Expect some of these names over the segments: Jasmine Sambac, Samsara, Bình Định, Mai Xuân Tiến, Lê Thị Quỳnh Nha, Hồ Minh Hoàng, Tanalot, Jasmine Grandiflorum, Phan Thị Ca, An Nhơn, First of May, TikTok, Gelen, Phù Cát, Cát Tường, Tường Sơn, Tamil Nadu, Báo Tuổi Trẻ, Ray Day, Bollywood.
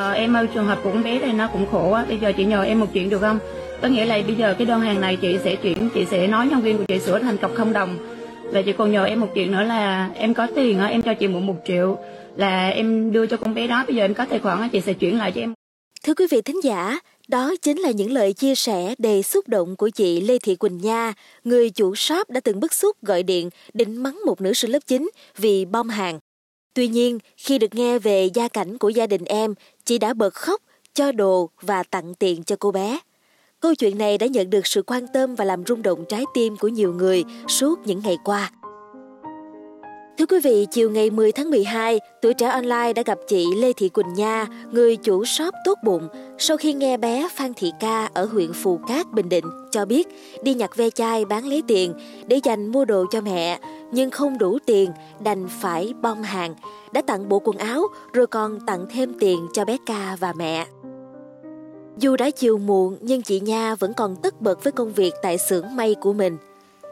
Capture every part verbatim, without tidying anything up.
à, em ơi, trường hợp của con bé này nó cũng khổ á, bây giờ chị nhờ em một chuyện được không? Có nghĩa là bây giờ cái đơn hàng này chị sẽ chuyển, chị sẽ nói nhân viên của chị sửa thành cọc không đồng. Và chị còn nhờ em một chuyện nữa là em có tiền á, em cho chị mượn một triệu là em đưa cho con bé đó, bây giờ em có tài khoản á, chị sẽ chuyển lại cho em. Thưa quý vị thính giả, đó chính là những lời chia sẻ đầy xúc động của chị Lê Thị Quỳnh Nha, người chủ shop đã từng bức xúc gọi điện định mắng một nữ sinh lớp chín vì bom hàng. Tuy nhiên, khi được nghe về gia cảnh của gia đình em, chị đã bật khóc, cho đồ và tặng tiền cho cô bé. Câu chuyện này đã nhận được sự quan tâm và làm rung động trái tim của nhiều người suốt những ngày qua. Thưa quý vị, chiều ngày mười tháng mười hai, Tuổi Trẻ Online đã gặp chị Lê Thị Quỳnh Nha, người chủ shop tốt bụng, sau khi nghe bé Phan Thị Ca ở huyện Phù Cát, Bình Định cho biết đi nhặt ve chai bán lấy tiền để dành mua đồ cho mẹ, nhưng không đủ tiền đành phải bom hàng, đã tặng bộ quần áo rồi còn tặng thêm tiền cho bé Ca và mẹ. Dù đã chiều muộn nhưng chị Nha vẫn còn tất bật với công việc tại xưởng may của mình.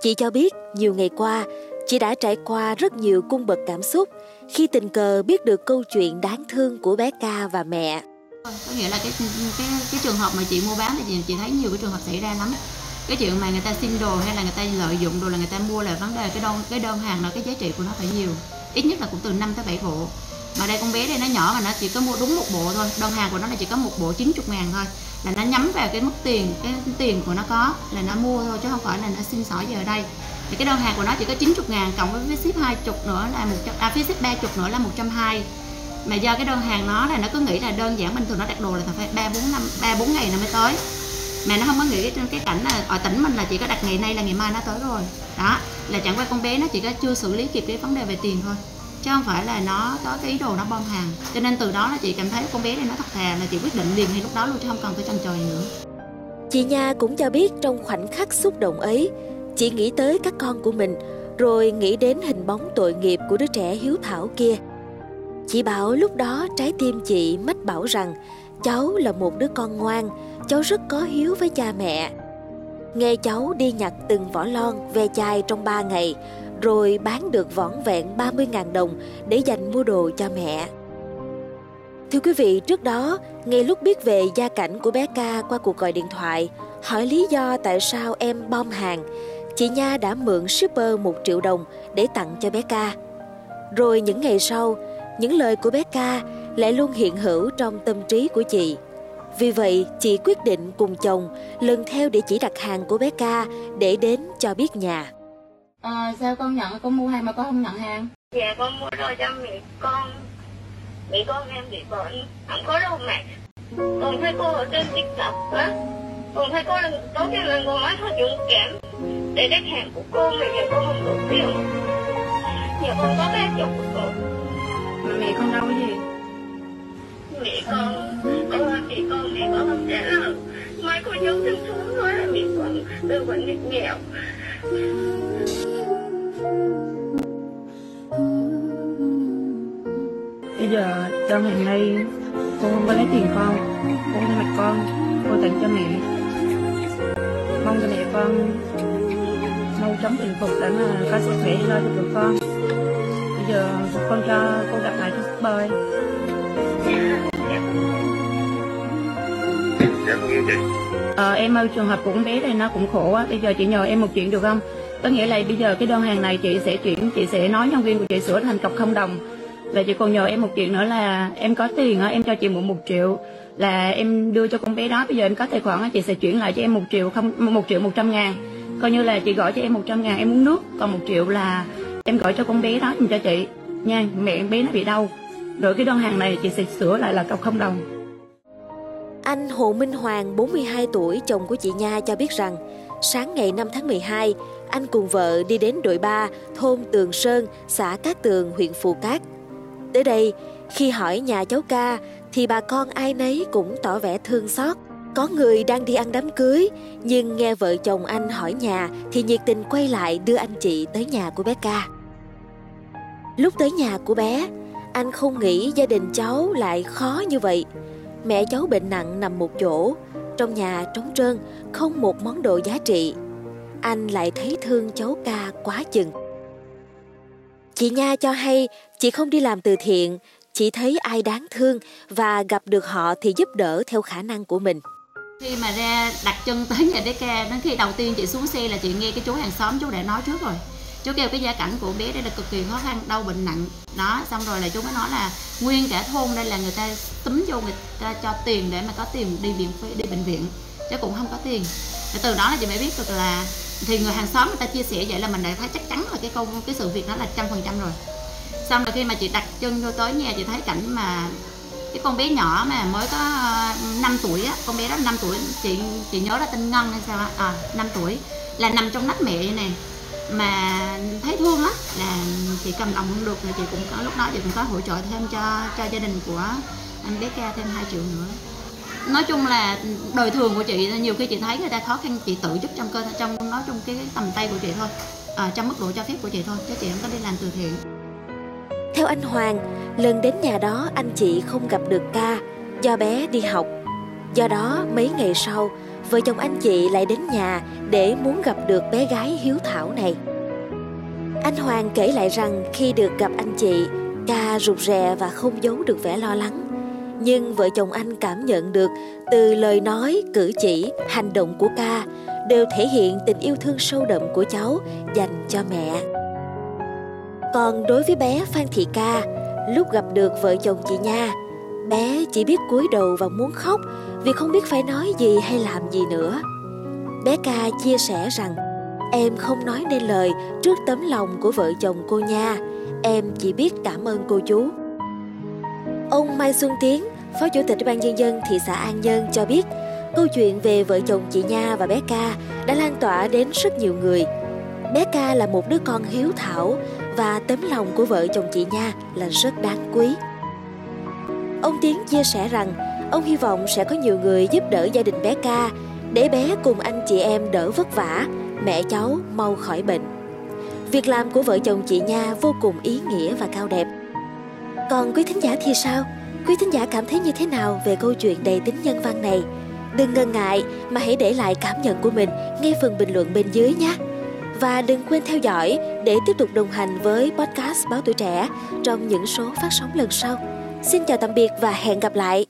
Chị cho biết nhiều ngày qua, chị đã trải qua rất nhiều cung bậc cảm xúc khi tình cờ biết được câu chuyện đáng thương của bé Ca và mẹ. Có nghĩa là cái, cái, cái trường hợp mà chị mua bán thì chị, chị thấy nhiều cái trường hợp xảy ra lắm. Cái chuyện mà người ta xin đồ hay là người ta lợi dụng đồ là người ta mua là vấn đề cái đơn, cái đơn hàng nó cái giá trị của nó phải nhiều. Ít nhất là cũng từ năm tới bảy bộ. Mà đây con bé đây nó nhỏ mà nó chỉ có mua đúng một bộ thôi. Đơn hàng của nó là chỉ có một bộ chín mươi ngàn thôi. Là nó nhắm vào cái mức tiền, cái tiền của nó có là nó mua thôi chứ không phải là nó xin xỏ giờ đây. Thì cái đơn hàng của nó chỉ có chín mươi ngàn cộng với phí ship hai mươi nữa là một trăm, à phí ship ba mươi nữa là một trăm hai mươi. Mà do cái đơn hàng nó là nó cứ nghĩ là đơn giản bình thường nó đặt đồ là phải ba bốn ngày nó mới tới. Mà nó không có nghĩ trên cái cảnh là ở tỉnh mình là chỉ có đặt ngày nay là ngày mai nó tới rồi. Đó, là chẳng qua con bé nó chỉ có chưa xử lý kịp cái vấn đề về tiền thôi. Chứ không phải là nó có cái ý đồ nó bom hàng. Cho nên từ đó là chị cảm thấy con bé này nó thật thà là chị quyết định liền ngay lúc đó luôn chứ không cần phải chần chờ nữa. Chị Nha cũng cho biết trong khoảnh khắc xúc động ấy, chị nghĩ tới các con của mình, rồi nghĩ đến hình bóng tội nghiệp của đứa trẻ hiếu thảo kia. Chị bảo lúc đó trái tim chị mách bảo rằng cháu là một đứa con ngoan, cháu rất có hiếu với cha mẹ. Nghe cháu đi nhặt từng vỏ lon, ve chai trong ba ngày, rồi bán được vỏn vẹn ba mươi ngàn đồng để dành mua đồ cho mẹ. Thưa quý vị, trước đó, ngay lúc biết về gia cảnh của bé Ca qua cuộc gọi điện thoại, hỏi lý do tại sao em bom hàng, chị Nha đã mượn shipper một triệu đồng để tặng cho bé Ca. Rồi những ngày sau, những lời của bé Ca lại luôn hiện hữu trong tâm trí của chị. Vì vậy, chị quyết định cùng chồng lần theo địa chỉ đặt hàng của bé Ca để đến cho biết nhà. À, sao con nhận, con mua hàng mà con không nhận hàng? Dạ con mua rồi cho mẹ con. Mẹ con em bị bệnh, không có đâu mẹ. Con thấy cô ở trên TikTok á, con thấy cô là tối nay là con nói thật dũng cảm để đặt hàng của cô mà mẹ con không đủ tiền. Dạ con có ba chục cô. Mà mẹ con đâu cái gì? Mẹ con, con nói mẹ con, mẹ con không trả lời. Mai cô nhớ thương thương nói là mẹ con từ bệnh nghịch nghèo. Bây giờ trong hàng nay cô không có lấy tiền con, cô thay mặt con, cô tặng cho mẹ, mong cho mẹ con mau chóng bình phục để mà có sức khỏe lo cho tụi con. Bây giờ con cho cô gặp lại con bơi. Ờ, em ơi, trường hợp của con bé này nó cũng khổ á, bây giờ chị nhờ em một chuyện được không? Có nghĩa là bây giờ cái đơn hàng này chị sẽ chuyển, chị sẽ nói nhân viên của chị sửa thành cọc không đồng. Và chị còn nhờ em một chuyện nữa là em có tiền á, em cho chị mượn một triệu là em đưa cho con bé đó, bây giờ em có tài khoản á, chị sẽ chuyển lại cho em một triệu không một triệu một trăm ngàn, coi như là chị gọi cho em một trăm ngàn em uống nước, còn một triệu là em gọi cho con bé đó dùm cho chị nha, mẹ em bé nó bị đau, rồi cái đơn hàng này chị sẽ sửa lại là cọc không đồng. Anh Hồ Minh Hoàng, bốn mươi hai tuổi, chồng của chị Nha cho biết rằng sáng ngày năm tháng mười hai, anh cùng vợ đi đến đội ba, thôn Tường Sơn, xã Cát Tường, huyện Phù Cát. Tới đây, khi hỏi nhà cháu Ca thì bà con ai nấy cũng tỏ vẻ thương xót. Có người đang đi ăn đám cưới, nhưng nghe vợ chồng anh hỏi nhà thì nhiệt tình quay lại đưa anh chị tới nhà của bé Ca. Lúc tới nhà của bé, anh không nghĩ gia đình cháu lại khó như vậy. Mẹ cháu bệnh nặng nằm một chỗ, trong nhà trống trơn, không một món đồ giá trị. Anh lại thấy thương cháu Ca quá chừng. Chị Nha cho hay chị không đi làm từ thiện, chỉ thấy ai đáng thương và gặp được họ thì giúp đỡ theo khả năng của mình. Khi mà ra đặt chân tới nhà bé Ca, đến khi đầu tiên chị xuống xe là chị nghe cái chú hàng xóm, chú đã nói trước rồi. Chú kêu cái gia cảnh của bé đây là cực kỳ khó khăn, đau bệnh nặng. Đó, xong rồi là chú mới nói là nguyên cả thôn đây là người ta túm vô, người ta cho tiền để mà có tiền đi viện đi bệnh viện. Chứ cũng không có tiền. Để từ đó là chị mới biết được là thì người hàng xóm người ta chia sẻ vậy là mình đã thấy chắc chắn là cái câu cái sự việc đó là trăm phần trăm rồi. Xong rồi khi mà chị đặt chân vô tới nhà, chị thấy cảnh mà cái con bé nhỏ mà mới có năm tuổi á, con bé đó năm tuổi, chị chị nhớ là tên Ngân hay sao á, à, năm tuổi là nằm trong nách mẹ như này mà thấy thương á, là chị cầm lòng không được, thì chị cũng có lúc đó chị cũng có hỗ trợ thêm cho cho gia đình của anh bé Ca thêm hai triệu nữa. Nói chung là đời thường của chị nhiều khi chị thấy người ta khó khăn chị tự giúp trong cơ trong nói chung cái, cái tầm tay của chị thôi, à, trong mức độ cho phép của chị thôi, chứ chị không có đi làm từ thiện. Theo anh Hoàng, lần đến nhà đó anh chị không gặp được Ca do bé đi học. Do đó mấy ngày sau, vợ chồng anh chị lại đến nhà để muốn gặp được bé gái hiếu thảo này. Anh Hoàng kể lại rằng khi được gặp anh chị, Ca rụt rè và không giấu được vẻ lo lắng. Nhưng vợ chồng anh cảm nhận được từ lời nói, cử chỉ, hành động của Ca đều thể hiện tình yêu thương sâu đậm của cháu dành cho mẹ. Còn đối với bé Phan Thị Ca, lúc gặp được vợ chồng chị Nha, bé chỉ biết cúi đầu và muốn khóc vì không biết phải nói gì hay làm gì nữa. Bé Ca chia sẻ rằng, em không nói nên lời trước tấm lòng của vợ chồng cô Nha, em chỉ biết cảm ơn cô chú. Ông Mai Xuân Tiến, Phó Chủ tịch Ủy ban Nhân dân thị xã An Nhơn cho biết, câu chuyện về vợ chồng chị Nha và bé Ca đã lan tỏa đến rất nhiều người. Bé Ca là một đứa con hiếu thảo và tấm lòng của vợ chồng chị Nha là rất đáng quý. Ông Tiến chia sẻ rằng, ông hy vọng sẽ có nhiều người giúp đỡ gia đình bé Ca để bé cùng anh chị em đỡ vất vả, mẹ cháu mau khỏi bệnh. Việc làm của vợ chồng chị Nha vô cùng ý nghĩa và cao đẹp. Còn quý thính giả thì sao? Quý thính giả cảm thấy như thế nào về câu chuyện đầy tính nhân văn này? Đừng ngần ngại mà hãy để lại cảm nhận của mình ngay phần bình luận bên dưới nhé. Và đừng quên theo dõi để tiếp tục đồng hành với podcast Báo Tuổi Trẻ trong những số phát sóng lần sau. Xin chào tạm biệt và hẹn gặp lại!